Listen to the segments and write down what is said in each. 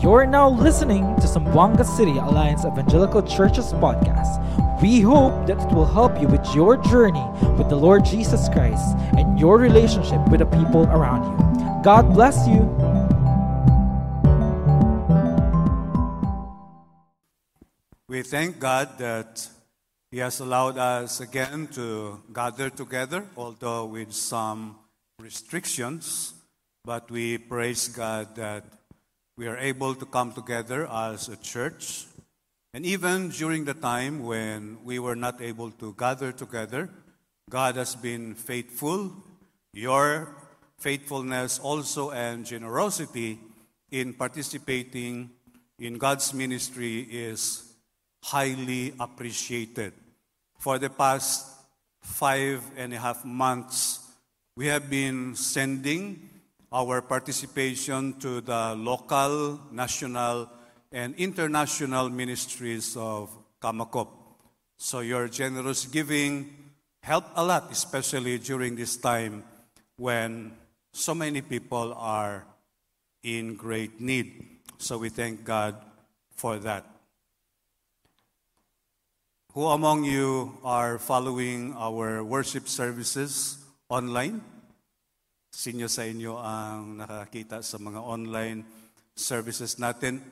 You're now listening to Zamboanga City Alliance Evangelical Churches podcast. We hope that it will help you with your journey with the Lord Jesus Christ and your relationship with the people around you. God bless you. We thank God that He has allowed us again to gather together, although with some restrictions. But we praise God that we are able to come together as a church. And even during the time when we were not able to gather together, God has been faithful. Your faithfulness also and generosity in participating in God's ministry is highly appreciated. For the past 5.5 months, we have been sending our participation to the local, national, and international ministries of Kamakop. So your generous giving helped a lot, especially during this time when so many people are in great need. So we thank God for that. Who among you are following our worship services online? Sino sa inyo ang nakakita sa mga online services natin?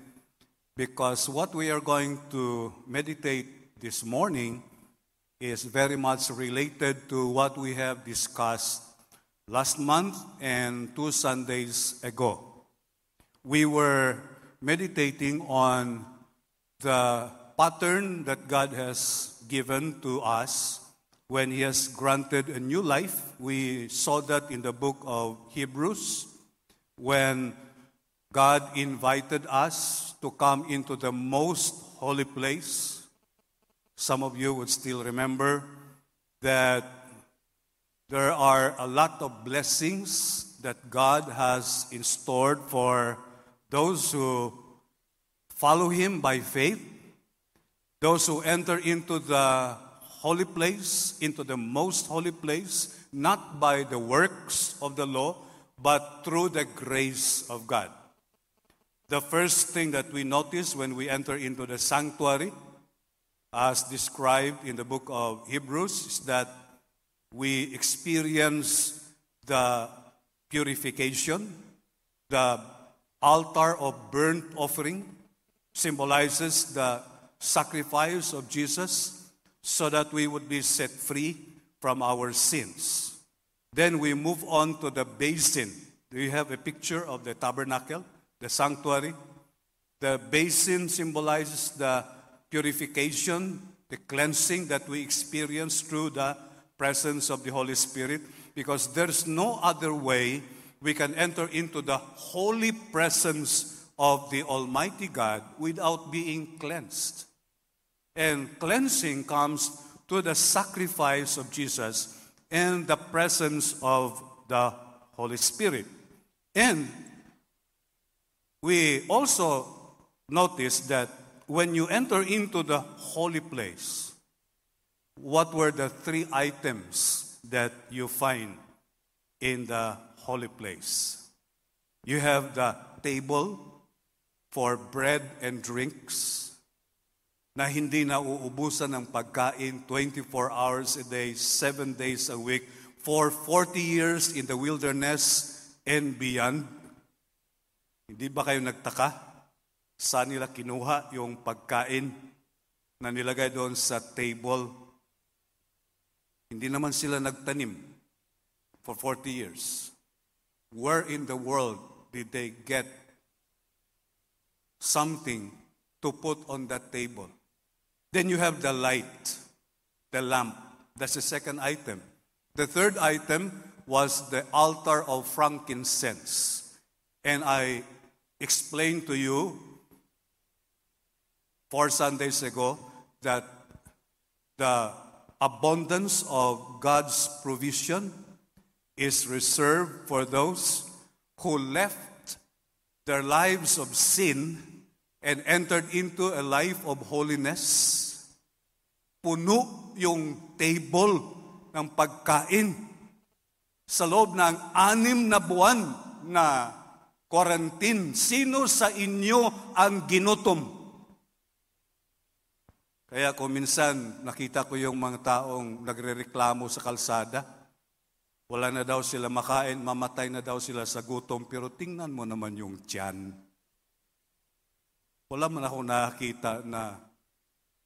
Because what we are going to meditate this morning is very much related to what we have discussed last month and 2 Sundays ago. We were meditating on the pattern that God has given to us when He has granted a new life. We saw that in the book of Hebrews, when God invited us to come into the most holy place. Some of you would still remember that there are a lot of blessings that God has in store for those who follow Him by faith, those who enter into the holy place, into the most holy place, not by the works of the law, but through the grace of God. The first thing that we notice when we enter into the sanctuary, as described in the book of Hebrews, is that we experience the purification. The altar of burnt offering symbolizes the sacrifice of Jesus, so that we would be set free from our sins. Then we move on to the basin. Do you have a picture of the tabernacle, the sanctuary? The basin symbolizes the purification, the cleansing that we experience through the presence of the Holy Spirit, because there's no other way we can enter into the holy presence of the Almighty God without being cleansed. And cleansing comes through the sacrifice of Jesus and the presence of the Holy Spirit. And we also notice that when you enter into the holy place, what were the 3 items that you find in the holy place? You have the table for bread and drinks, na hindi na uubusan ng pagkain 24 hours a day, 7 days a week, for 40 years in the wilderness and beyond. Hindi ba kayo nagtaka? Saan nila kinuha yung pagkain na nilagay doon sa table? Hindi naman sila nagtanim for 40 years. Where in the world did they get something to put on that table? Then you have the light, the lamp. That's the second item. The third item was the altar of frankincense. And I explained to you 4 Sundays ago that the abundance of God's provision is reserved for those who left their lives of sin and entered into a life of holiness. Puno yung table ng pagkain. Sa loob ng 6 na buwan na quarantine. Sino sa inyo ang ginutom? Kaya kung minsan, nakita ko yung mga taong nagrereklamo sa kalsada. Wala na daw sila makain, mamatay na daw sila sa gutom. Pero tingnan mo naman yung tiyan. Wala man ako nakakita na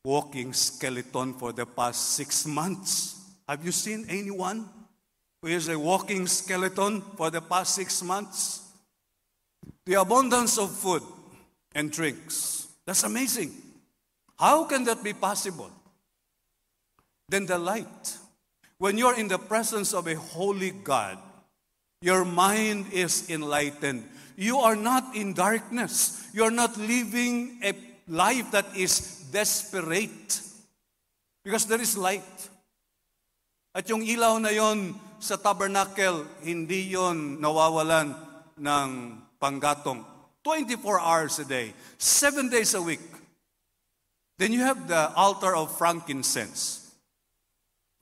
walking skeleton for the past 6 months. Have you seen anyone who is a walking skeleton for the past 6 months? The abundance of food and drinks. That's amazing. How can that be possible? Then the light. When you're in the presence of a holy God, your mind is enlightened. You are not in darkness. You're not living a life that is desperate. Because there is light. At yung ilaw na yon sa tabernacle, hindi yon nawawalan ng panggatong. 24 hours a day, 7 days a week. Then you have the altar of frankincense.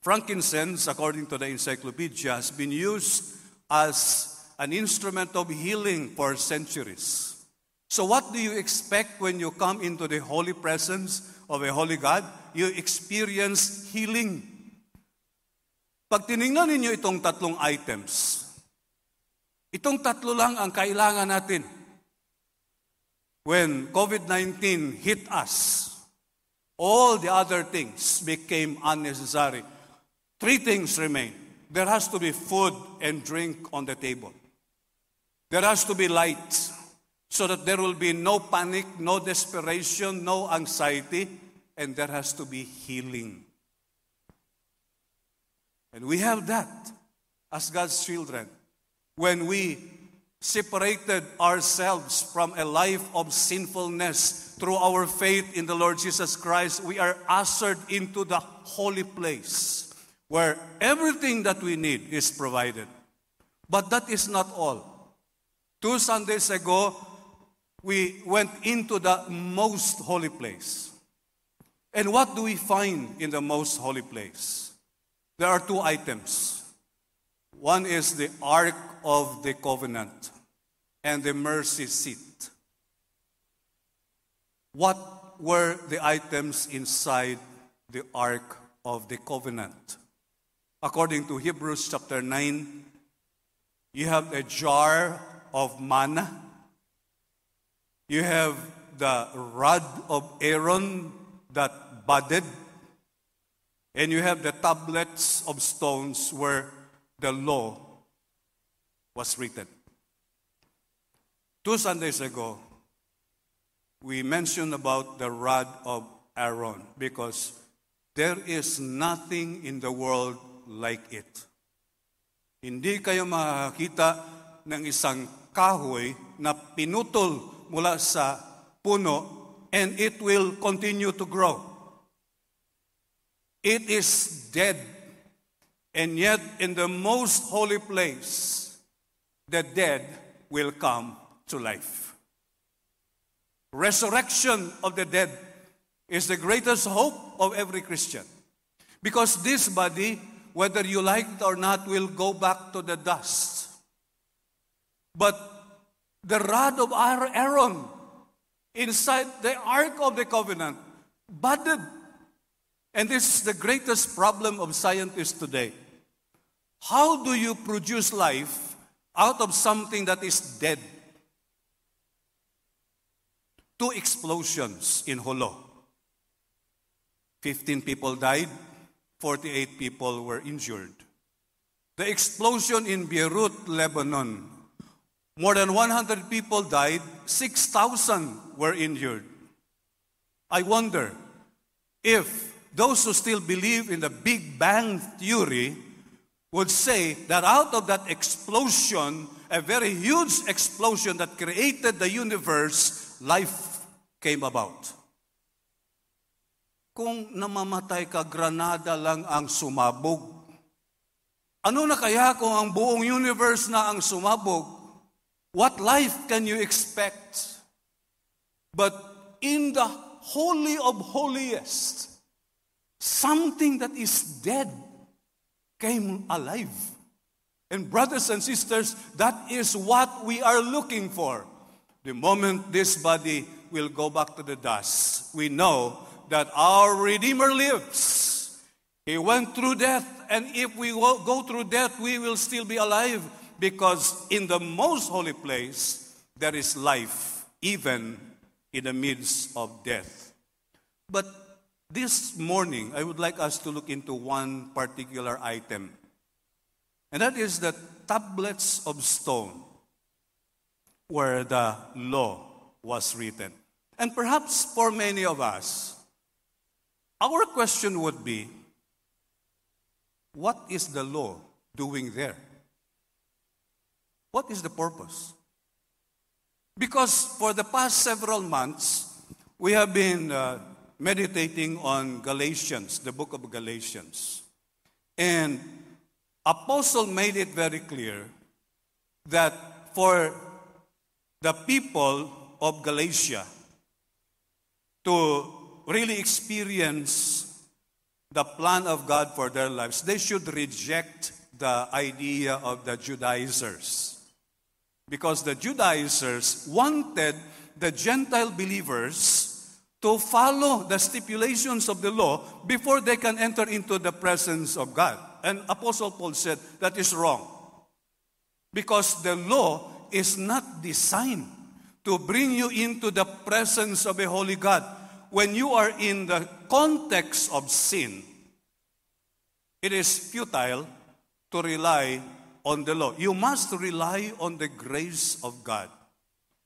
Frankincense, according to the encyclopedia, has been used as an instrument of healing for centuries. So what do you expect when you come into the holy presence of a holy God? You experience healing. Pag tinignan ninyo itong tatlong items, itong tatlo lang ang kailangan natin. When COVID-19 hit us, all the other things became unnecessary. 3 things remain. There has to be food and drink on the table. There has to be light so that there will be no panic, no desperation, no anxiety, and there has to be healing. And we have that as God's children. When we separated ourselves from a life of sinfulness through our faith in the Lord Jesus Christ, we are ushered into the holy place where everything that we need is provided. But that is not all. 2 Sundays ago, we went into the most holy place. And what do we find in the most holy place? There are 2 items. One is the Ark of the Covenant and the mercy seat. What were the items inside the Ark of the Covenant? According to Hebrews chapter 9, you have a jar of manna. You have the rod of Aaron that budded. And you have the tablets of stones where the law was written. 2 Sundays ago, we mentioned about the rod of Aaron because there is nothing in the world like it. Hindi kayo makakita ng isang kahoy na pinutol mula sa puno and it will continue to grow. It is dead, and yet in the most holy place, the dead will come to life. Resurrection of the dead is the greatest hope of every Christian. Because this body, whether you like it or not, will go back to the dust. But the rod of Aaron inside the Ark of the Covenant budded. And this is the greatest problem of scientists today. How do you produce life out of something that is dead? 2 explosions in Holo. 15 people died, 48 people were injured. The explosion in Beirut, Lebanon. More than 100 people died, 6,000 were injured. I wonder if those who still believe in the Big Bang theory would say that out of that explosion, a very huge explosion that created the universe, life came about. Kung namamatay ka, granada lang ang sumabog. Ano na kaya kung ang buong universe na ang sumabog? What life can you expect? But in the Holy of Holiest, something that is dead came alive. And brothers and sisters, that is what we are looking for. The moment this body will go back to the dust, we know that our Redeemer lives. He went through death, and if we go through death, we will still be alive, because in the most holy place, there is life, even in the midst of death. But this morning, I would like us to look into one particular item, and that is the tablets of stone where the law was written. And perhaps for many of us, our question would be, what is the law doing there? What is the purpose? Because for the past several months, we have been meditating on Galatians, the book of Galatians. And Apostle made it very clear that for the people of Galatia to really experience the plan of God for their lives, they should reject the idea of the Judaizers. Because the Judaizers wanted the Gentile believers to follow the stipulations of the law before they can enter into the presence of God. And Apostle Paul said that is wrong. Because the law is not designed to bring you into the presence of a holy God. When you are in the context of sin, it is futile to rely on the law. You must rely on the grace of God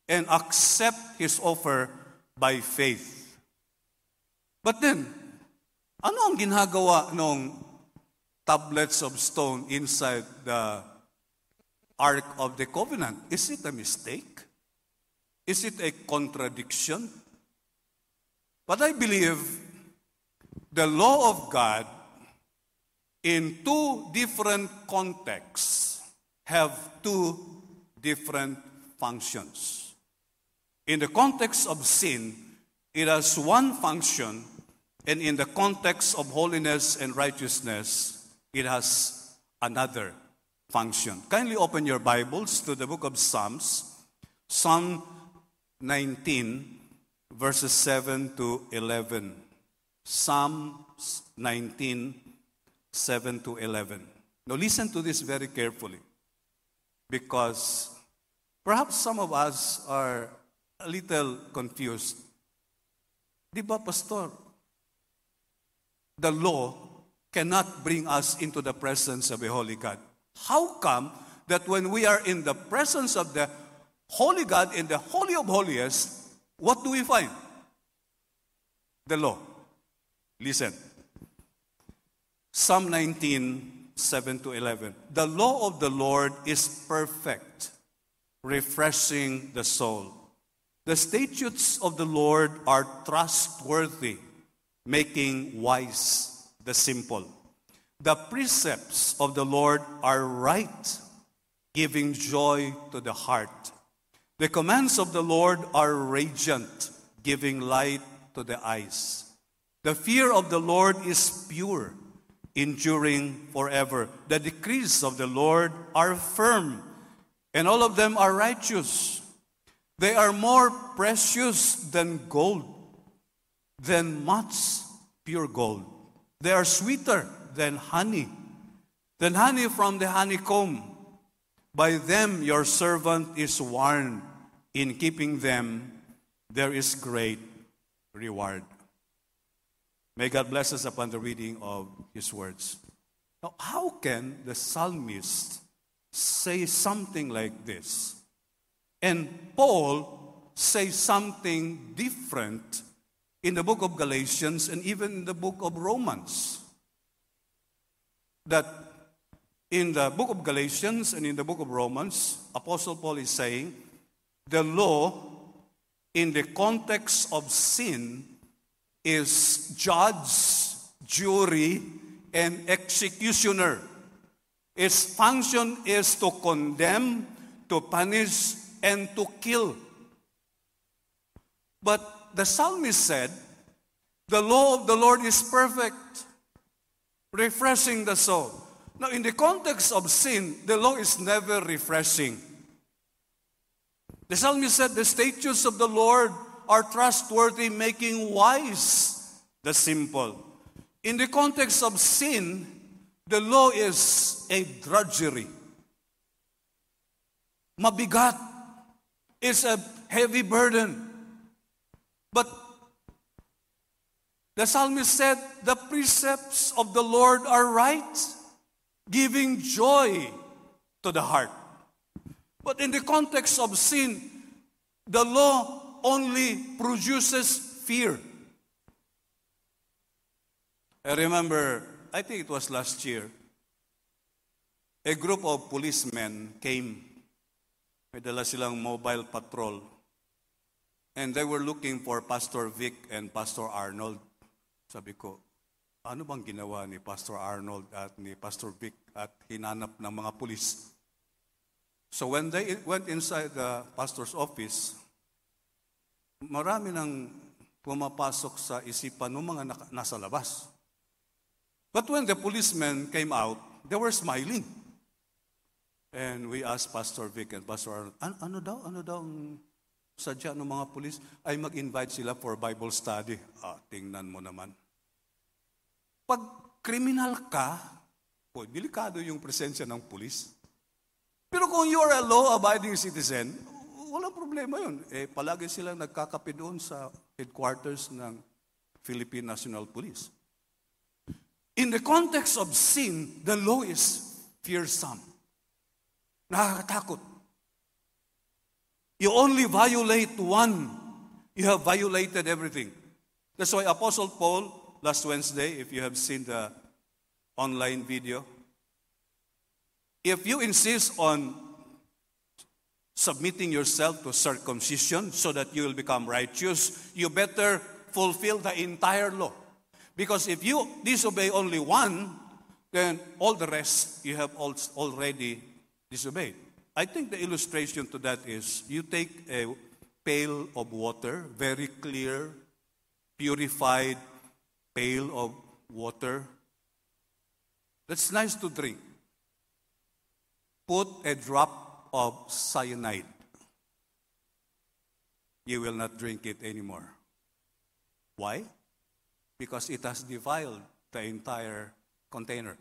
and accept His offer by faith. But then, ano ang ginagawa nung tablets of stone inside the Ark of the Covenant? Is it a mistake? Is it a contradiction? But I believe the law of God in two different contexts have two different functions. In the context of sin, it has one function, and in the context of holiness and righteousness, it has another function. Kindly open your Bibles to the book of Psalms, Psalm 19, verses 7 to 11. Psalms 19, 7 to 11. Now listen to this very carefully, because perhaps some of us are a little confused. Diba, Pastor? The law cannot bring us into the presence of a holy God. How come that when we are in the presence of the holy God, in the Holy of Holiest, what do we find? The law. Listen. Psalm 19, 7 to 11. The law of the Lord is perfect, refreshing the soul. The statutes of the Lord are trustworthy, making wise the simple. The precepts of the Lord are right, giving joy to the heart. The commands of the Lord are radiant, giving light to the eyes. The fear of the Lord is pure, enduring forever. The decrees of the Lord are firm, and all of them are righteous. They are more precious than gold, than much pure gold. They are sweeter than honey from the honeycomb. By them your servant is warned. In keeping them, there is great reward. May God bless us upon the reading of His words. Now, how can the psalmist say something like this? And Paul says something different in the book of Galatians and even in the book of Romans. That in the book of Galatians and in the book of Romans, Apostle Paul is saying, the law in the context of sin is judge, jury, and executioner. Its function is to condemn, to punish, and to kill. But the psalmist said, the law of the Lord is perfect, refreshing the soul. Now, in the context of sin, the law is never refreshing. The psalmist said, the statutes of the Lord are trustworthy, making wise the simple. In the context of sin, the law is a drudgery. Mabigat. It's a heavy burden. But the psalmist said, the precepts of the Lord are right, giving joy to the heart. But in the context of sin, the law only produces fear. I remember, I think it was last year, a group of policemen came. May dala silang mobile patrol. And they were looking for Pastor Vic and Pastor Arnold. Sabi ko, ano bang ginawa ni Pastor Arnold at ni Pastor Vic at hinanap ng mga pulis? So when they went inside the pastor's office, marami nang pumapasok sa isipan ng mga nasa labas. But when the policemen came out, they were smiling. And we asked Pastor Vic and Pastor Arnold, ano daw ang sadya ng mga pulis? Ay mag-invite sila for Bible study. Ah, tingnan mo naman. Pag kriminal ka, oh, delikado yung presensya ng pulis. Pero kung you are a law-abiding citizen, walang problema yun. Eh, palagi silang nagkakape doon sa headquarters ng Philippine National Police. In the context of sin, the law is fearsome. Nakakatakot. You only violate one, you have violated everything. That's why Apostle Paul, last Wednesday, if you have seen the online video, if you insist on submitting yourself to circumcision so that you will become righteous, you better fulfill the entire law. Because if you disobey only one, then all the rest you have already disobeyed. I think the illustration to that is you take a pail of water, very clear, purified pail of water. That's nice to drink. Put a drop of cyanide. You will not drink it anymore. Why? Because it has defiled the entire container.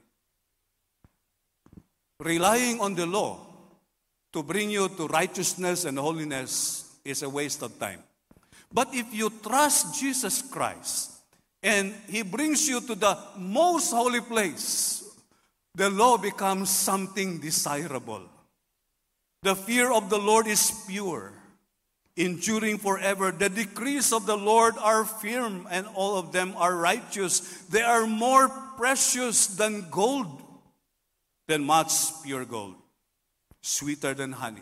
Relying on the law to bring you to righteousness and holiness is a waste of time. But if you trust Jesus Christ and He brings you to the most holy place, the law becomes something desirable. The fear of the Lord is pure, enduring forever. The decrees of the Lord are firm, and all of them are righteous. They are more precious than gold, than much pure gold, sweeter than honey.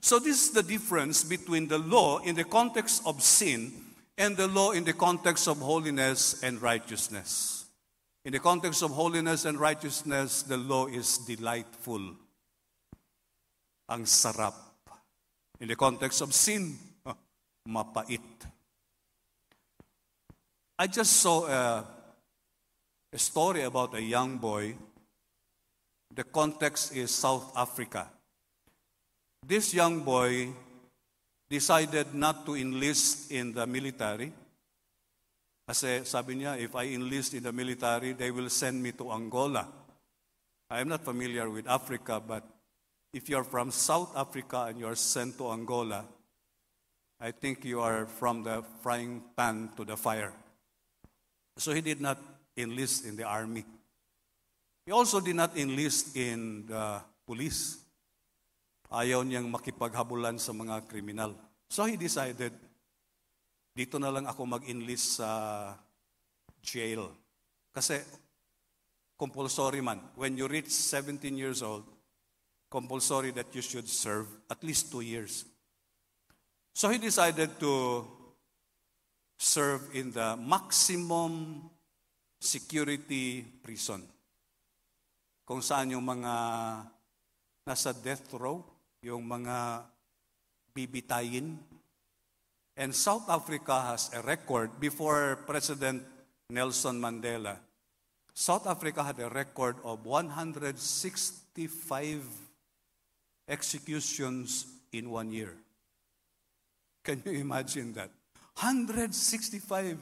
So this is the difference between the law in the context of sin and the law in the context of holiness and righteousness. In the context of holiness and righteousness, the law is delightful. Ang sarap. In the context of sin, mapait. I just saw a story about a young boy. The context is South Africa. This young boy decided not to enlist in the military. Kasi sabi niya, if I enlist in the military, they will send me to Angola. I am not familiar with Africa, but if you are from South Africa and you are sent to Angola, I think you are from the frying pan to the fire. So he did not enlist in the army. He also did not enlist in the police. Ayaw niyang makipaghabulan sa mga kriminal. So he decided, dito na lang ako mag-enlist sa jail. Kasi compulsory man. When you reach 17 years old, compulsory that you should serve at least 2 years. So he decided to serve in the maximum security prison. Kung saan yung mga nasa death row, yung mga bibitayin. And South Africa has a record before President Nelson Mandela. South Africa had a record of 165 executions in 1 year. Can you imagine that? 165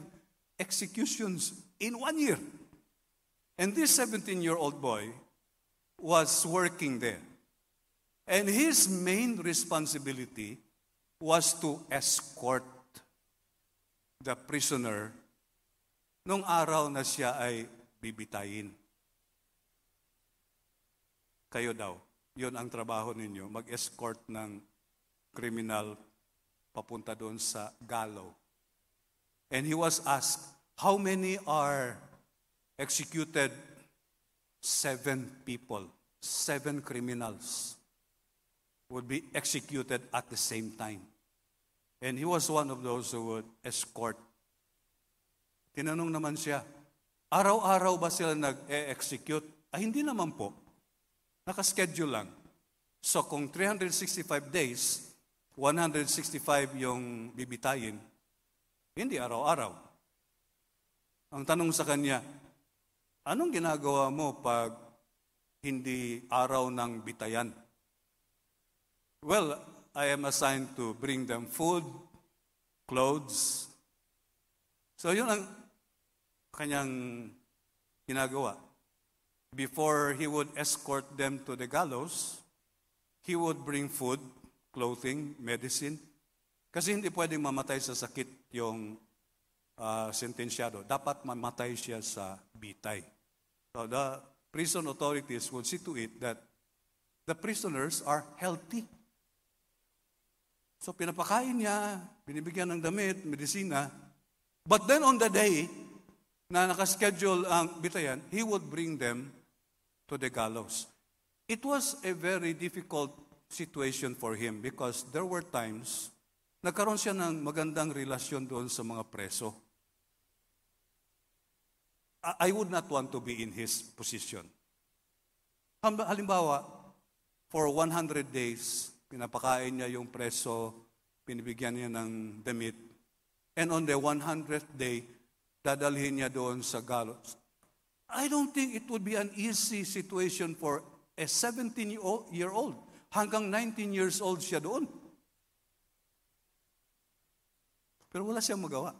executions in 1 year. And this 17-year-old boy was working there. And his main responsibility was to escort the prisoner nung araw na siya ay bibitayin. Kayo daw, yun ang trabaho ninyo, mag-escort ng criminal papunta doon sa gallows. And he was asked, how many are executed? 7 people, 7 criminals would be executed at the same time. And he was one of those who would escort. Tinanong naman siya, araw-araw ba sila nag-execute? Ay, hindi naman po. Nakaschedule lang. So kung 365 days, 165 yung bibitayin, hindi araw-araw. Ang tanong sa kanya, anong ginagawa mo pag hindi araw ng bitayan? Well, I am assigned to bring them food, clothes. So yun ang kanyang ginagawa. Before he would escort them to the gallows, he would bring food, clothing, medicine. Kasi hindi pwedeng mamatay sa sakit yung sentensyado. Dapat mamatay siya sa bitay. So the prison authorities would see to it that the prisoners are healthy. So pinapakain niya, binibigyan ng damit, medisina. But then on the day na nakaschedule ang bitayan, he would bring them to the gallows. It was a very difficult situation for him because there were times nagkaroon siya ng magandang relasyon doon sa mga preso. I would not want to be in his position. Halimbawa, for 100 days, pinapakain niya yung preso, pinibigyan niya ng damit. And on the 100th day, dadalhin niya doon sa gallows. I don't think it would be an easy situation for a 17-year-old. Hanggang 19 years old siya doon. Pero wala siyang magawa.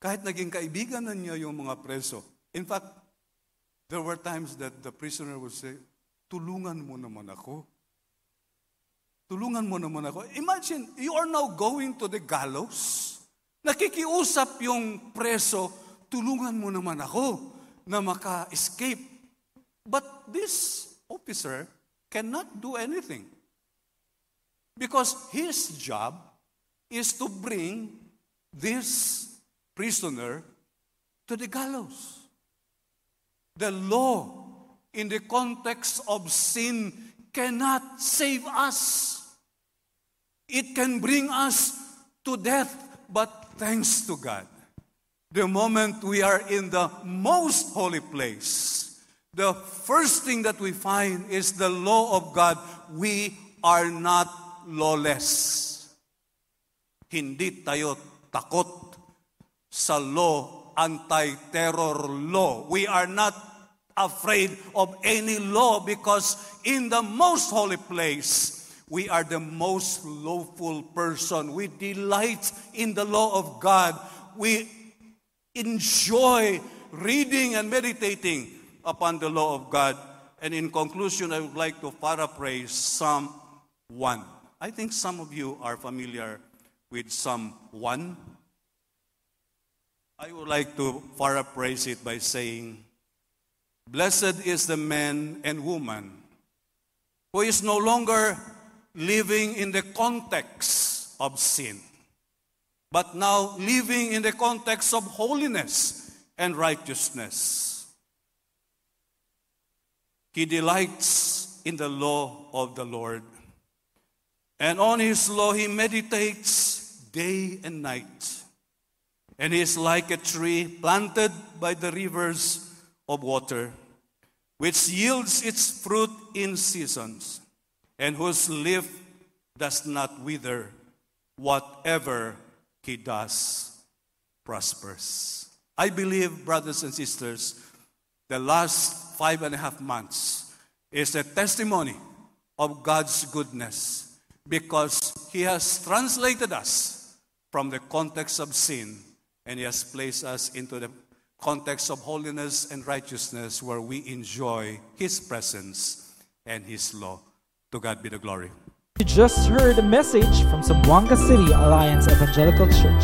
Kahit naging kaibigan na niya yung mga preso. In fact, there were times that the prisoner would say, tulungan mo naman ako. Tulungan mo naman ako. Imagine, you are now going to the gallows. Nakikiusap yung preso, tulungan mo naman ako na maka-escape. But this officer cannot do anything. Because his job is to bring this prisoner to the gallows. The law in the context of sin cannot save us. It can bring us to death, but thanks to God, the moment we are in the most holy place, the first thing that we find is the law of God. We are not lawless. Hindi tayo takot sa law, anti-terror law. We are not afraid of any law because in the most holy place, we are the most lawful person. We delight in the law of God. We enjoy reading and meditating upon the law of God. And in conclusion, I would like to paraphrase Psalm 1. I think some of you are familiar with Psalm 1. I would like to paraphrase it by saying, blessed is the man and woman who is no longer living in the context of sin, but now living in the context of holiness and righteousness. He delights in the law of the Lord, and on his law he meditates day and night, and he is like a tree planted by the rivers of water, which yields its fruit in seasons, and whose leaf does not wither. Whatever he does prospers. I believe, brothers and sisters, the last 5.5 months is a testimony of God's goodness, because He has translated us from the context of sin and He has placed us into the context of holiness and righteousness, where we enjoy His presence and His law. To God be the glory. You just heard a message from Zamboanga City Alliance Evangelical Church.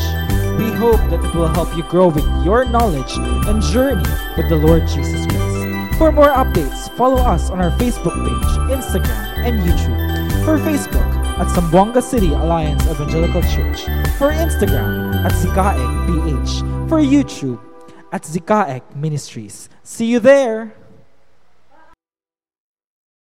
We hope that it will help you grow with your knowledge and journey with the Lord Jesus Christ. For more updates, follow us on our Facebook page, Instagram, and YouTube. For Facebook, at Zamboanga City Alliance Evangelical Church. For Instagram, at Zikaek PH. For YouTube, at Zikaek Ministries. See you there!